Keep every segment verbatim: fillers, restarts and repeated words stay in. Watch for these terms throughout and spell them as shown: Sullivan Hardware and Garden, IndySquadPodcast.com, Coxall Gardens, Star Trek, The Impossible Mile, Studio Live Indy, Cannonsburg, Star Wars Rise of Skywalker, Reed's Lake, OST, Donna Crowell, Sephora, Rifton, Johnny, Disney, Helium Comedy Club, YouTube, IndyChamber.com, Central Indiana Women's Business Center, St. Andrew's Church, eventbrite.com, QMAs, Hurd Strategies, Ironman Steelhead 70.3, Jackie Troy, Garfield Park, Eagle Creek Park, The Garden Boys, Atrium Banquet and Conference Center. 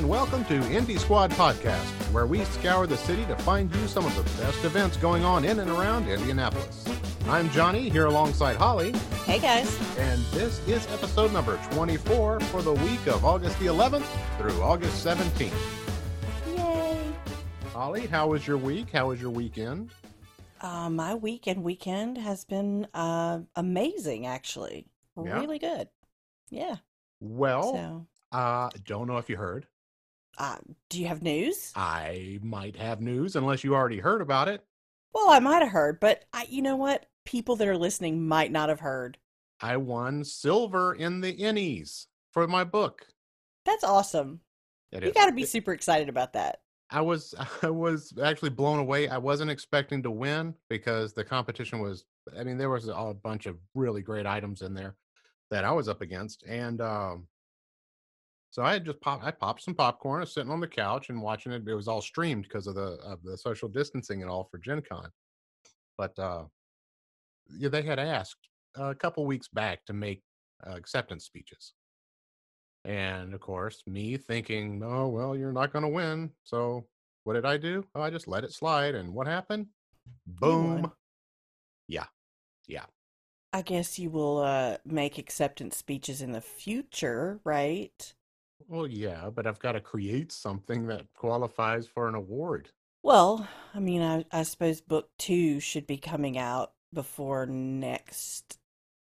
and welcome to Indy Squad Podcast, where we scour the city to find you some of the best events going on in and around Indianapolis. I'm Johnny, here alongside Holly. Hey, guys. And this is episode number twenty-four for the week of August the eleventh through August seventeenth. Yay. Holly, how was your week? How was your weekend? Uh, my week and weekend has been uh, amazing, actually. Yeah. Really good. Yeah. Well, so. uh, don't know if you heard. Uh, do you have news? I might have news, unless you already heard about it. Well, I might have heard, but I, you know what? People that are listening might not have heard. I won silver in the innies for my book. That's awesome. It you got to be it, super excited about that. I was, I was actually blown away. I wasn't expecting to win because the competition was, I mean, there was a bunch of really great items in there that I was up against. And um, so I had just popped, I popped some popcorn. I was sitting on the couch and watching it. It was all streamed because of the of the social distancing and all for Gen Con. But uh, yeah, they had asked a couple weeks back to make uh, acceptance speeches. And of course, me thinking, oh, well, you're not going to win. So what did I do? Oh, I just let it slide. And what happened? Boom. Yeah. Yeah. I guess you will uh, make acceptance speeches in the future, right? Well, yeah, but I've got to create something that qualifies for an award. Well, I mean, I, I suppose book two should be coming out before next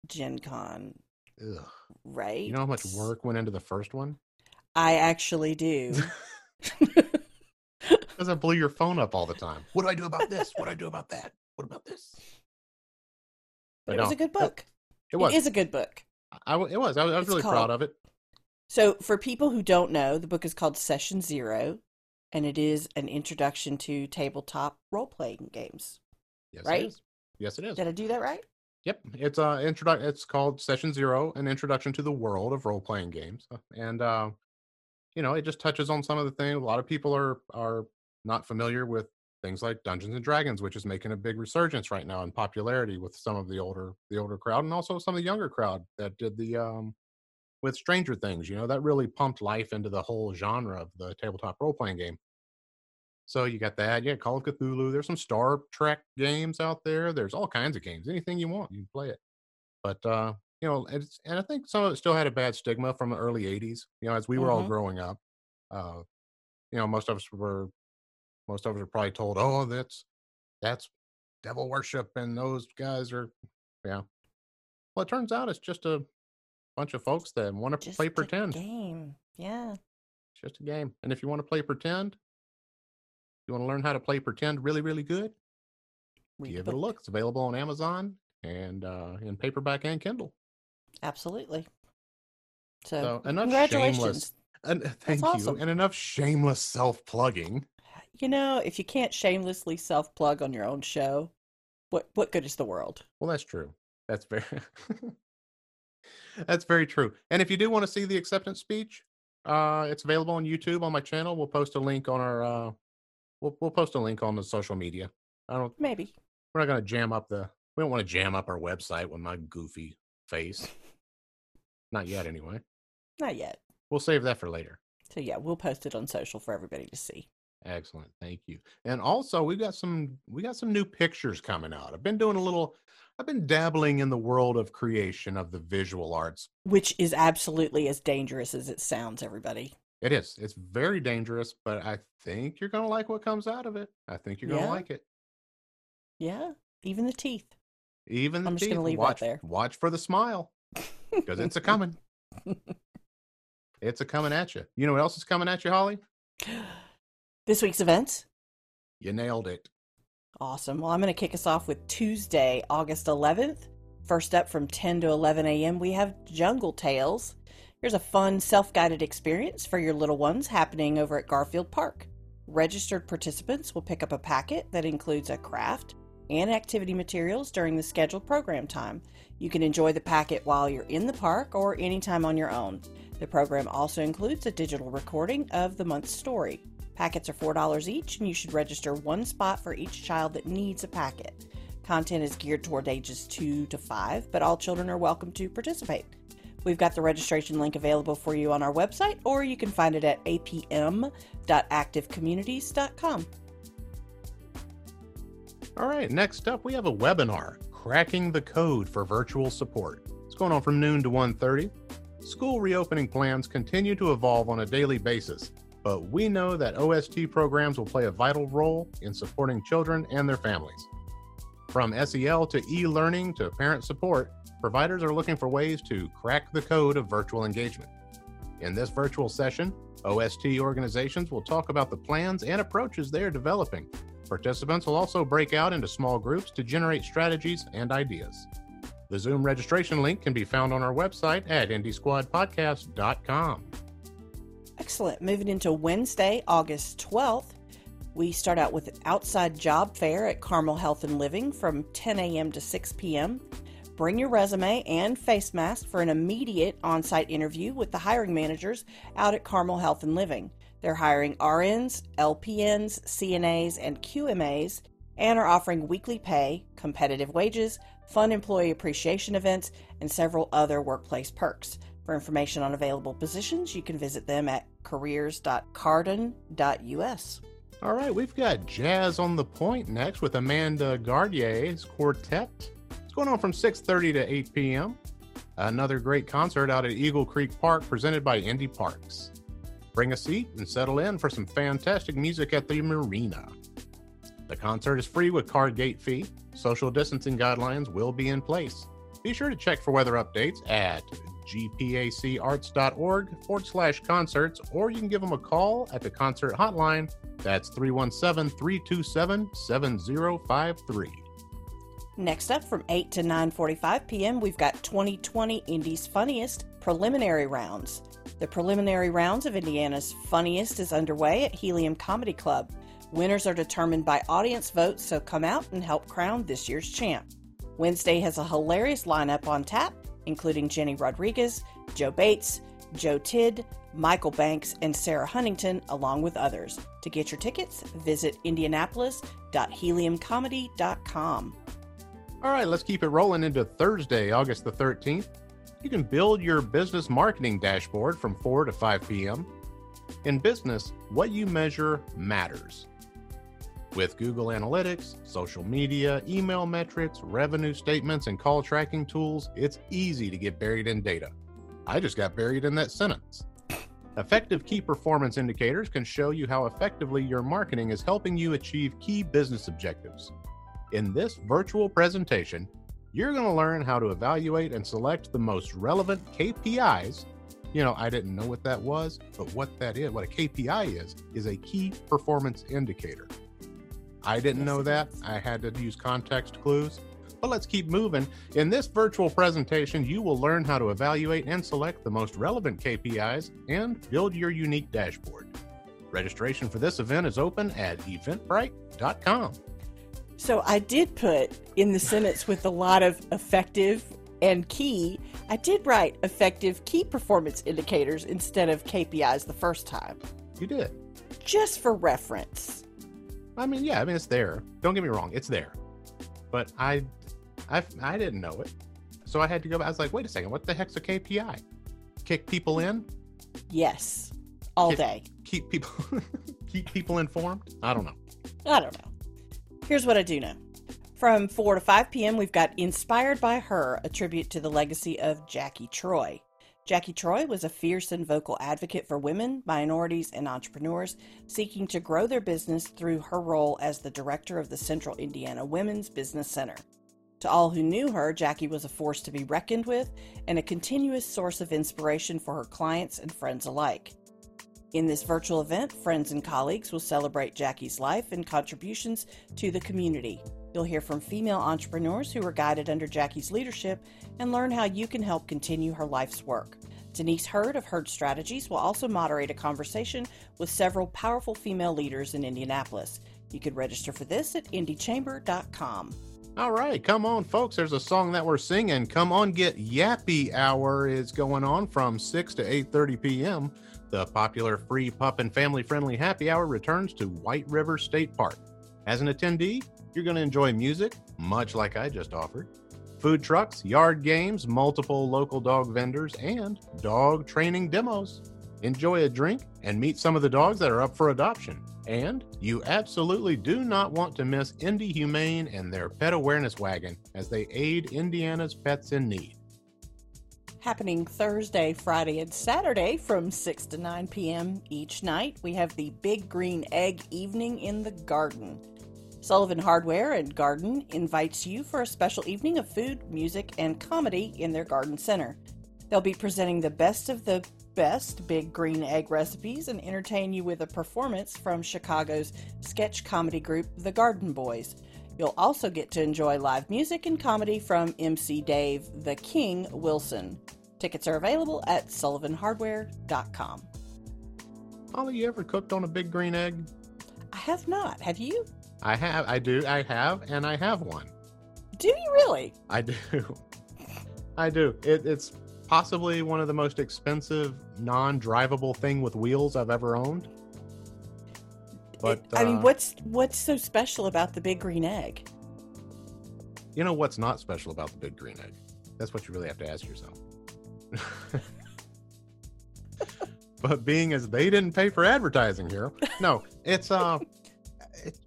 Gen Con, Ugh. right? You know how much work went into the first one? I actually do. Because I blew your phone up all the time. What do I do about this? What do I do about that? What about this? But it no, was a good book. It, it was. It is a good book. I, it was. I was, I was really called, proud of it. So for people who don't know, the book is called Session Zero, and it is an introduction to tabletop role-playing games. Yes, right? It is. Yes, it is. Did I do that right? Yep. It's uh, introdu- It's called Session Zero, an introduction to the world of role-playing games. And, uh, you know, it just touches on some of the things. A lot of people are are not familiar with things like Dungeons and Dragons, which is making a big resurgence right now in popularity with some of the older the older crowd, and also some of the younger crowd that did the um, with Stranger Things. You know, that really pumped life into the whole genre of the tabletop role playing game. So you got that, yeah, Call of Cthulhu. There's some Star Trek games out there. There's all kinds of games. Anything you want, you can play it. But uh, you know, it's, and I think some of it still had a bad stigma from the early eighties. You know, as we were mm-hmm. all growing up, uh, you know, most of us were. Most of us are probably told, oh, that's that's devil worship, and those guys are, yeah. Well, it turns out it's just a bunch of folks that want to just play pretend. Just a game, yeah. It's just a game. And if you want to play pretend, you want to learn how to play pretend really, really good, Read give it a look. It's available on Amazon and uh, in paperback and Kindle. Absolutely. So, so enough congratulations. Shameless, and, thank that's you. Awesome. And enough shameless self-plugging. You know, if you can't shamelessly self-plug on your own show, what what good is the world? Well, that's true. That's very that's very true. And if you do want to see the acceptance speech, uh, it's available on YouTube on my channel. We'll post a link on our uh, we'll we'll post a link on the social media. I don't maybe we're not gonna jam up the we don't want to jam up our website with my goofy face. Not yet, anyway. Not yet. We'll save that for later. So yeah, we'll post it on social for everybody to see. Excellent. Thank you. And also we've got some, we got some new pictures coming out. I've been doing a little, I've been dabbling in the world of creation of the visual arts, which is absolutely as dangerous as it sounds, everybody. It is. It's very dangerous, but I think you're going to like what comes out of it. I think you're going to yeah. like it. Yeah. Even the teeth. Even the I'm teeth. I'm just going to leave watch, it there. Watch for the smile because it's a coming. It's a coming at you. You know what else is coming at you, Holly? This week's events? You nailed it. Awesome. Well, I'm going to kick us off with Tuesday, August eleventh. First up from ten to eleven a.m., we have Jungle Tales. Here's a fun self-guided experience for your little ones happening over at Garfield Park. Registered participants will pick up a packet that includes a craft and activity materials during the scheduled program time. You can enjoy the packet while you're in the park or anytime on your own. The program also includes a digital recording of the month's story. Packets are four dollars each, and you should register one spot for each child that needs a packet. Content is geared toward ages two to five, but all children are welcome to participate. We've got the registration link available for you on our website, or you can find it at a p m dot active communities dot com. All right, next up, we have a webinar, Cracking the Code for Virtual Support. It's going on from noon to one thirty. School reopening plans continue to evolve on a daily basis, but we know that O S T programs will play a vital role in supporting children and their families. From S E L to e-learning to parent support, providers are looking for ways to crack the code of virtual engagement. In this virtual session, O S T organizations will talk about the plans and approaches they are developing. Participants will also break out into small groups to generate strategies and ideas. The Zoom registration link can be found on our website at Indy Squad Podcast dot com. Excellent. Moving into Wednesday, August twelfth, we start out with an outside job fair at Carmel Health and Living from ten a m to six p m Bring your resume and face mask for an immediate on-site interview with the hiring managers out at Carmel Health and Living. They're hiring R Ns, L P Ns, C N As, and Q M As, and are offering weekly pay, competitive wages, fun employee appreciation events, and several other workplace perks. For information on available positions, you can visit them at careers dot cardon dot u s. All right, we've got Jazz on the Point next with Amanda Gardier's quartet. It's going on from six thirty to eight p m Another great concert out at Eagle Creek Park presented by Indy Parks. Bring a seat and settle in for some fantastic music at the marina. The concert is free with card gate fee. Social distancing guidelines will be in place. Be sure to check for weather updates at g p a c arts dot org forward slash concerts, or you can give them a call at the concert hotline. That's three one seven, three two seven, seven zero five three. Next up from eight to nine forty-five p m, we've got twenty twenty Indy's Funniest Preliminary Rounds. The preliminary rounds of Indiana's Funniest is underway at Helium Comedy Club. Winners are determined by audience votes, so come out and help crown this year's champ. Wednesday has a hilarious lineup on tap, including Jenny Rodriguez, Joe Bates, Joe Tidd, Michael Banks, and Sarah Huntington, along with others. To get your tickets, visit indianapolis dot helium comedy dot com. All right, let's keep it rolling into Thursday, August the thirteenth. You can build your business marketing dashboard from four to five p m In business, what you measure matters. With Google Analytics, social media, email metrics, revenue statements, and call tracking tools, it's easy to get buried in data. I just got buried in that sentence. Effective key performance indicators can show you how effectively your marketing is helping you achieve key business objectives. In this virtual presentation, you're going to learn how to evaluate and select the most relevant K P Is. You know, I didn't know what that was, but what that is, what a K P I is, is a key performance indicator. I didn't know that. I had to use context clues, but let's keep moving. In this virtual presentation, you will learn how to evaluate and select the most relevant K P Is and build your unique dashboard. Registration for this event is open at eventbrite dot com. So I did put in the sentence with a lot of effective and key, I did write effective key performance indicators instead of K P Is the first time. You did. Just for reference. I mean, yeah, I mean, it's there. Don't get me wrong. It's there. But I, I, I didn't know it. So I had to go back. I was like, wait a second. What the heck's a K P I? Kick people in? Yes. All Kick, day. Keep people, keep people informed? I don't know. I don't know. Here's what I do know. From four to five p m, we've got Inspired by Her, a tribute to the legacy of Jackie Troy. Jackie Troy was a fierce and vocal advocate for women, minorities, and entrepreneurs seeking to grow their business through her role as the director of the Central Indiana Women's Business Center. To all who knew her, Jackie was a force to be reckoned with and a continuous source of inspiration for her clients and friends alike. In this virtual event, friends and colleagues will celebrate Jackie's life and contributions to the community. You'll hear from female entrepreneurs who were guided under Jackie's leadership and learn how you can help continue her life's work. Denise Hurd of Hurd Strategies will also moderate a conversation with several powerful female leaders in Indianapolis. You can register for this at indy chamber dot com. All right, come on, folks. There's a song that we're singing. Come on, get Yappy Hour is going on from six to eight thirty p m The popular free pup and family-friendly happy hour returns to White River State Park. As an attendee, you're going to enjoy music, much like I just offered, food trucks, yard games, multiple local dog vendors, and dog training demos. Enjoy a drink and meet some of the dogs that are up for adoption. And you absolutely do not want to miss Indy Humane and their pet awareness wagon as they aid Indiana's pets in need. Happening Thursday, Friday, and Saturday from six to nine p.m. each night, we have the Big Green Egg Evening in the Garden. Sullivan Hardware and Garden invites you for a special evening of food, music, and comedy in their garden center. They'll be presenting the best of the best Big Green Egg recipes and entertain you with a performance from Chicago's sketch comedy group, The Garden Boys. You'll also get to enjoy live music and comedy from M C Dave, the King Wilson. Tickets are available at sullivan hardware dot com. Molly, you ever cooked on a Big Green Egg? I have not. Have you? I have. I do. I have, and I have one. Do you really? I do. I do. It, it's possibly one of the most expensive, non-drivable thing with wheels I've ever owned. But, it, I uh, mean, what's what's so special about the Big Green Egg? You know what's not special about the Big Green Egg? That's what you really have to ask yourself. But being as they didn't pay for advertising here, no, it's uh, it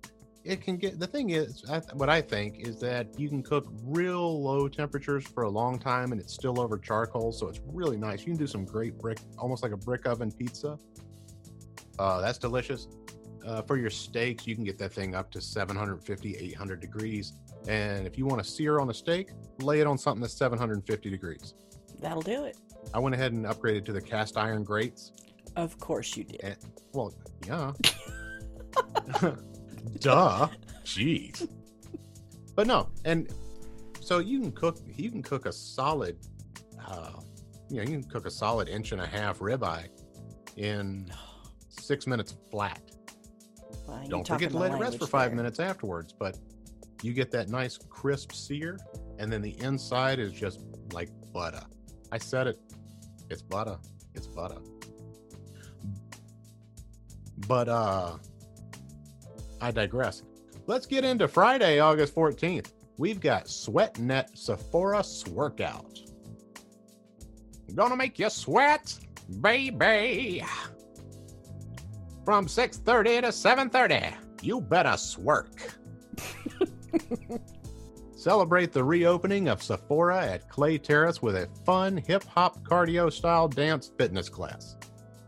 it can get. The thing is, I, what I think is that you can cook real low temperatures for a long time, and it's still over charcoal, so it's really nice. You can do some great brick, almost like a brick oven pizza. Uh, that's delicious. Uh, for your steaks, you can get that thing up to seven fifty, eight hundred degrees. And if you want to sear on a steak, lay it on something that's seven fifty degrees. That'll do it. I went ahead and upgraded to the cast iron grates. Of course you did. And, well, yeah. Duh. Jeez. But no, and so you can cook, you can cook a solid, uh, you know, you can cook a solid inch and a half ribeye in six minutes flat. Well, don't forget to let it rest for five there. minutes afterwards, but you get that nice crisp sear, and then the inside is just like butter. I said it. It's butter. It's butter. But uh, I digress. Let's get into Friday, August fourteenth. We've got SweatNet Sephora Swerkout. Gonna make you sweat, baby. From six thirty to seven thirty, you better swerk. Celebrate the reopening of Sephora at Clay Terrace with a fun hip-hop cardio-style dance fitness class.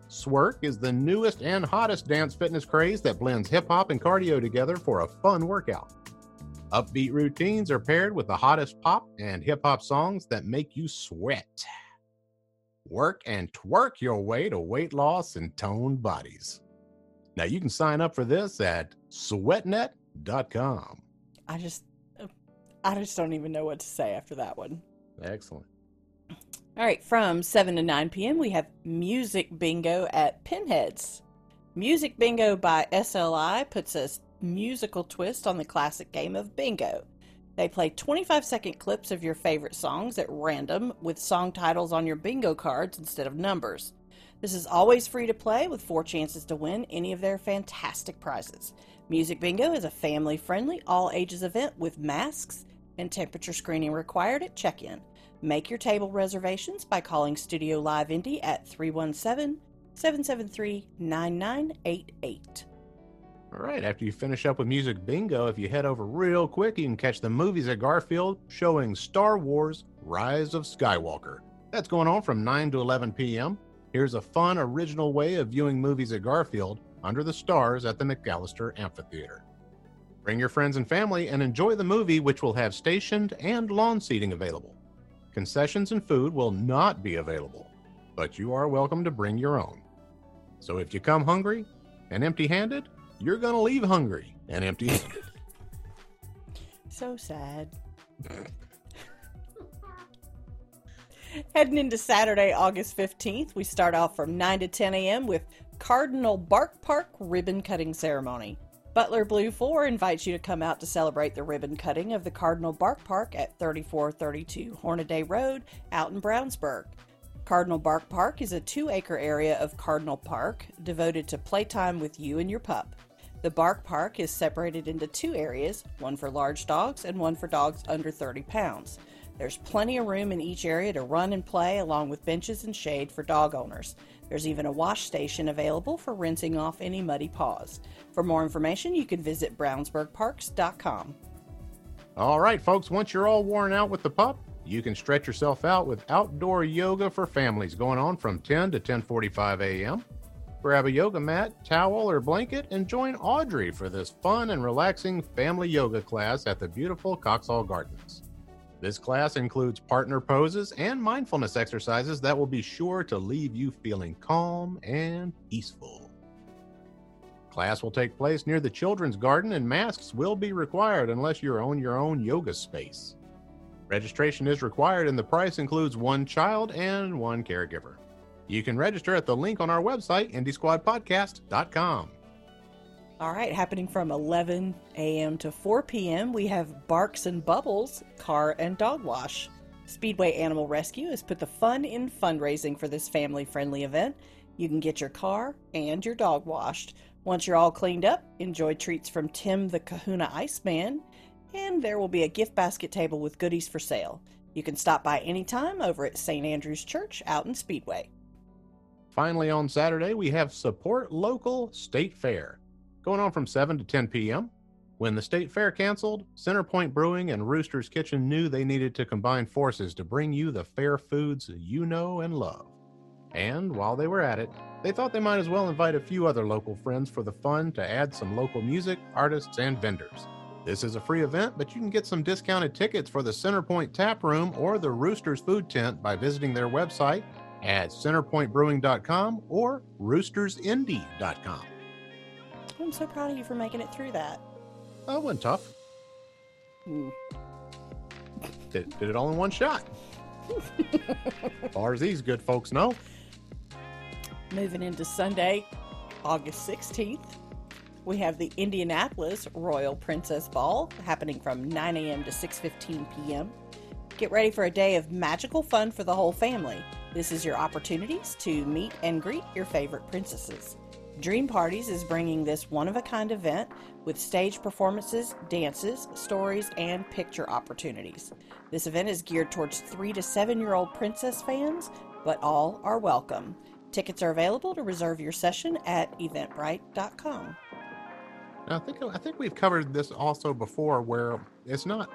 Swerk is the newest and hottest dance fitness craze that blends hip-hop and cardio together for a fun workout. Upbeat routines are paired with the hottest pop and hip-hop songs that make you sweat. Work and twerk your way to weight loss and toned bodies. Now, you can sign up for this at sweatnet dot com. I just I just don't even know what to say after that one. Excellent. All right, from seven to nine p.m., we have Music Bingo at Pinheads. Music Bingo by S L I puts a musical twist on the classic game of bingo. They play twenty-five second clips of your favorite songs at random with song titles on your bingo cards instead of numbers. This is always free to play with four chances to win any of their fantastic prizes. Music Bingo is a family-friendly, all-ages event with masks and temperature screening required at check-in. Make your table reservations by calling Studio Live Indy at three one seven, seven seven three, nine nine eight eight. All right, after you finish up with Music Bingo, if you head over real quick, you can catch the movies at Garfield showing Star Wars Rise of Skywalker. That's going on from nine to eleven p.m. Here's a fun, original way of viewing movies at Garfield under the stars at the McAllister Amphitheater. Bring your friends and family and enjoy the movie, which will have stationed and lawn seating available. Concessions and food will not be available, but you are welcome to bring your own. So if you come hungry and empty-handed, you're going to leave hungry and empty-handed. So sad. Heading into Saturday, August fifteenth, we start off from nine to ten a.m. with Cardinal Bark Park Ribbon Cutting Ceremony. Butler Blue four invites you to come out to celebrate the ribbon cutting of the Cardinal Bark Park at thirty-four thirty-two Hornaday Road out in Brownsburg. Cardinal Bark Park is a two-acre area of Cardinal Park devoted to playtime with you and your pup. The Bark Park is separated into two areas, one for large dogs and one for dogs under thirty pounds. There's plenty of room in each area to run and play, along with benches and shade for dog owners. There's even a wash station available for rinsing off any muddy paws. For more information, you can visit brownsburg parks dot com. All right, folks, once you're all worn out with the pup, you can stretch yourself out with outdoor yoga for families going on from ten to ten forty-five a.m. Grab a yoga mat, towel, or blanket, and join Audrey for this fun and relaxing family yoga class at the beautiful Coxall Gardens. This class includes partner poses and mindfulness exercises that will be sure to leave you feeling calm and peaceful. Class will take place near the children's garden, and masks will be required unless you own your own yoga space. Registration is required, and the price includes one child and one caregiver. You can register at the link on our website, indy squad podcast dot com. All right, happening from eleven a.m. to four p.m., we have Barks and Bubbles Car and Dog Wash. Speedway Animal Rescue has put the fun in fundraising for this family-friendly event. You can get your car and your dog washed. Once you're all cleaned up, enjoy treats from Tim the Kahuna Iceman, and there will be a gift basket table with goodies for sale. You can stop by anytime over at Saint Andrew's Church out in Speedway. Finally, on Saturday, we have Support Local State Fair, going on from seven to ten p.m. When the State Fair canceled, Centerpoint Brewing and Rooster's Kitchen knew they needed to combine forces to bring you the fair foods you know and love. And while they were at it, they thought they might as well invite a few other local friends for the fun to add some local music, artists, and vendors. This is a free event, but you can get some discounted tickets for the Centerpoint Tap Room or the Rooster's Food Tent by visiting their website at centerpoint brewing dot com or roosters indy dot com. I'm so proud of you for making it through that. That wasn't tough. Mm. Did, did it all in one shot. As far as these good folks know. Moving into Sunday, August sixteenth. We have the Indianapolis Royal Princess Ball happening from nine a.m. to six fifteen p.m. Get ready for a day of magical fun for the whole family. This is your opportunities to meet and greet your favorite princesses. Dream Parties is bringing this one-of-a-kind event with stage performances, dances, stories, and picture opportunities. This event is geared towards three to seven-year-old princess fans, but all are welcome. Tickets are available to reserve your session at eventbrite dot com. Now, I think I think we've covered this also before, where it's not,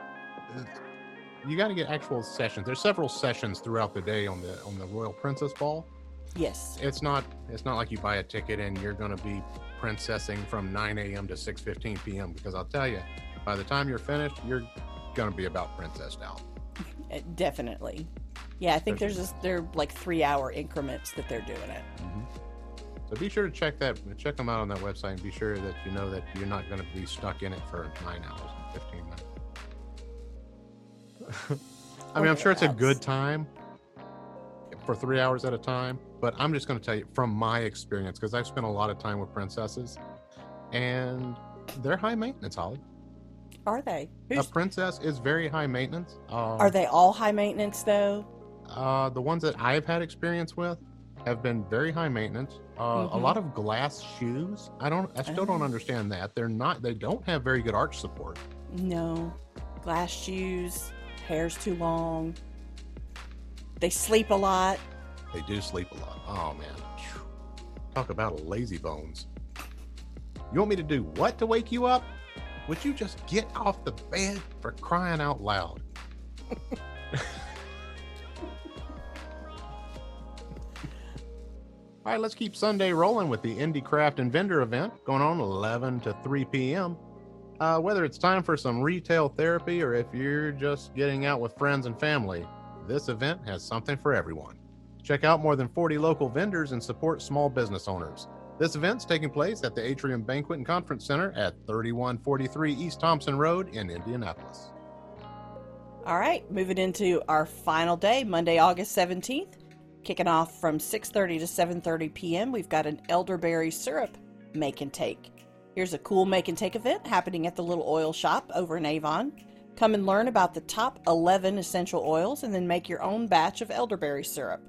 you got to get actual sessions. There's several sessions throughout the day on the on the Royal Princess Ball. Yes. It's not it's not like you buy a ticket and you're going to be princessing from nine a.m. to six fifteen p.m. because I'll tell you, by the time you're finished, you're going to be about princessed out. Definitely. Yeah, I think there's just, they're like three-hour increments that they're doing it. Mm-hmm. So be sure to check that, check them out on that website, and be sure that you know that you're not going to be stuck in it for nine hours and fifteen minutes. I mean, I'm sure it's a good time for three hours at a time, but I'm just going to tell you from my experience, because I've spent a lot of time with princesses, and they're high maintenance, Holly. Are they? Who's... A princess is very high maintenance. Um, Are they all high maintenance, though? Uh, the ones that I've had experience with have been very high maintenance. Uh, mm-hmm. A lot of glass shoes. I don't. I still oh. don't understand that. They're not. They don't have very good arch support. No, glass shoes. Hair's too long. They sleep a lot. They do sleep a lot. Oh, man. Talk about a lazy bones. You want me to do what to wake you up? Would you just get off the bed, for crying out loud? All right, let's keep Sunday rolling with the Indie Craft and Vendor event going on eleven to three p.m. Uh, whether it's time for some retail therapy or if you're just getting out with friends and family, this event has something for everyone. Check out more than forty local vendors and support small business owners. This event's taking place at the Atrium Banquet and Conference Center at thirty-one forty-three East Thompson Road in Indianapolis. All right, moving into our final day, Monday, August seventeenth. Kicking off from six thirty to seven thirty p.m., we've got an elderberry syrup make and take. Here's a cool make and take event happening at the Little Oil Shop over in Avon. Come and learn about the top eleven essential oils and then make your own batch of elderberry syrup.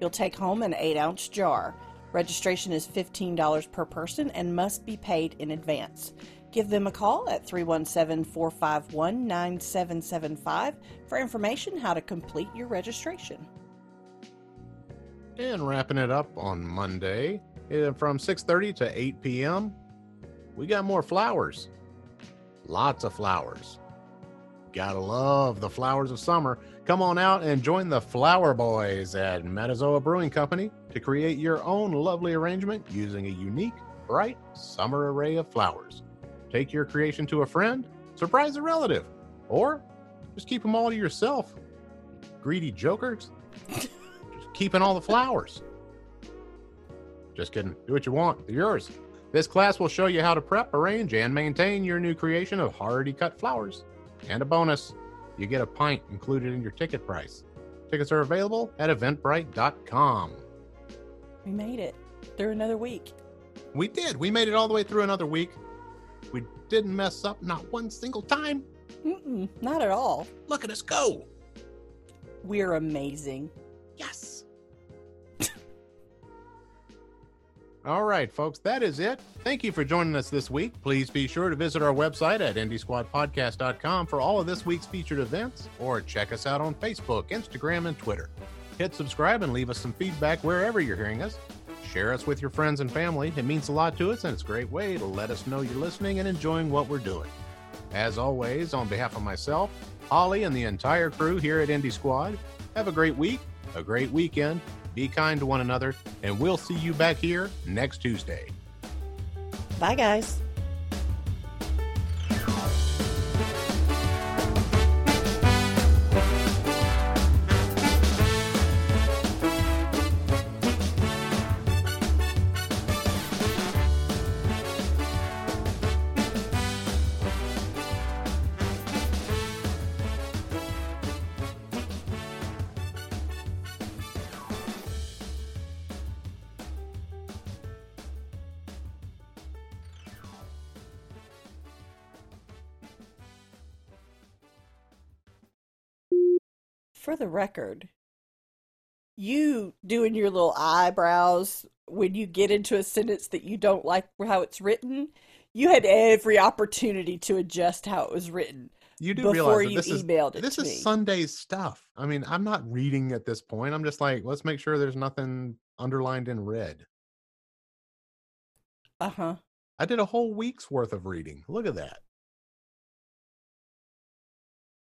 You'll take home an eight ounce jar. Registration is fifteen dollars per person and must be paid in advance. Give them a call at three one seven, four five one, nine seven seven five for information how to complete your registration. And wrapping it up on Monday, from six thirty to eight p.m., we got more flowers. Lots of flowers. Gotta love the flowers of summer. Come on out and join the Flower Boys at Matazoa Brewing Company to create your own lovely arrangement using a unique, bright summer array of flowers. Take your creation to a friend, surprise a relative, or just keep them all to yourself. Greedy jokers. Just keeping all the flowers. Just kidding. Do what you want. They're yours. This class will show you how to prep, arrange, and maintain your new creation of hardy cut flowers. And a bonus, you get a pint included in your ticket price. Tickets are available at eventbrite dot com. We made it through another week. We did. We made it all the way through another week. We didn't mess up, not one single time. Mm-mm, not at all. Look at us go. We're amazing. Yes. All right, folks, that is it. Thank you for joining us this week. Please be sure to visit our website at Indy Squad Podcast dot com for all of this week's featured events, or check us out on Facebook, Instagram, and Twitter. Hit subscribe and leave us some feedback wherever you're hearing us. Share us with your friends and family. It means a lot to us, and it's a great way to let us know you're listening and enjoying what we're doing. As always, on behalf of myself, Holly, and the entire crew here at Indy Squad, have a great week, a great weekend. Be kind to one another, and we'll see you back here next Tuesday. Bye, guys. For the record, you doing your little eyebrows when you get into a sentence that you don't like how it's written, you had every opportunity to adjust how it was written. You do before realize that this you is, emailed it this to is me. Sunday's stuff. I mean, I'm not reading at this point. I'm just like, let's make sure there's nothing underlined in red. Uh-huh. I did a whole week's worth of reading. Look at that.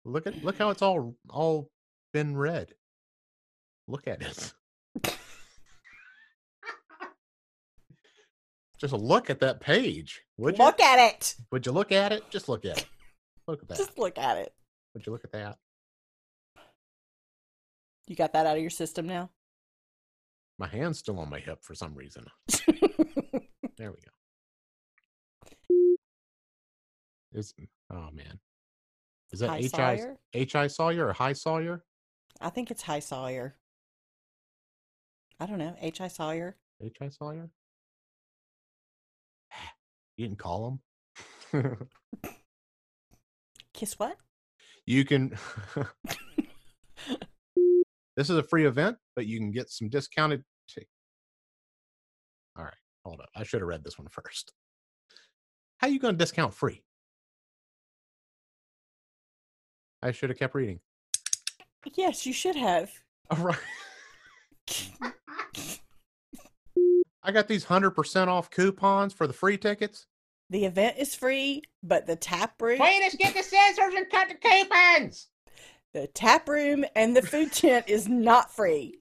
Look at look how it's all all been read. Look at it. Just look at that page. Would you look at it? Would you look at it? Just look at it. Look at that. Just look at it. Would you look at that? You got that out of your system now? My hand's still on my hip for some reason. There we go. It's, oh man. Is that H I H I Sawyer or High Sawyer? I think it's High Sawyer. I don't know. H I Sawyer. H I Sawyer? You didn't call him? Kiss what? You can... This is a free event, but you can get some discounted... T- All right. Hold up. I should have read this one first. How are you going to discount free? I should have kept reading. Yes, you should have. All right. I got these one hundred percent off coupons for the free tickets. The event is free, but the tap room... Wait, let's get the scissors and cut the coupons! The tap room and the food tent is not free.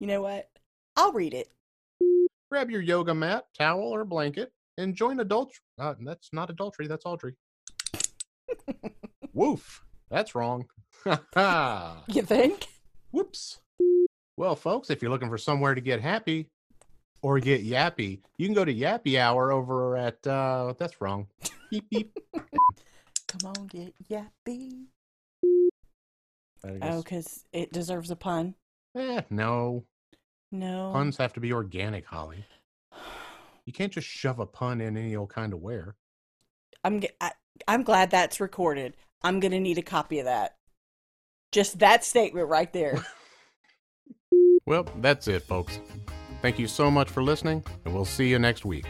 You know what? I'll read it. Grab your yoga mat, towel, or blanket, and join adultery. Uh, that's not adultery, that's Audrey. Woof, that's wrong. You think? Whoops. Well, folks, if you're looking for somewhere to get happy or get yappy, you can go to Yappy Hour over at uh that's wrong. Beep, beep. Come on, get yappy. Oh, because it deserves a pun. Eh, no. No. Puns have to be organic, Holly. You can't just shove a pun in any old kind of where. I'm get I- I'm glad that's recorded. I'm going to need a copy of that. Just that statement right there. Well, that's it, folks. Thank you so much for listening, and we'll see you next week.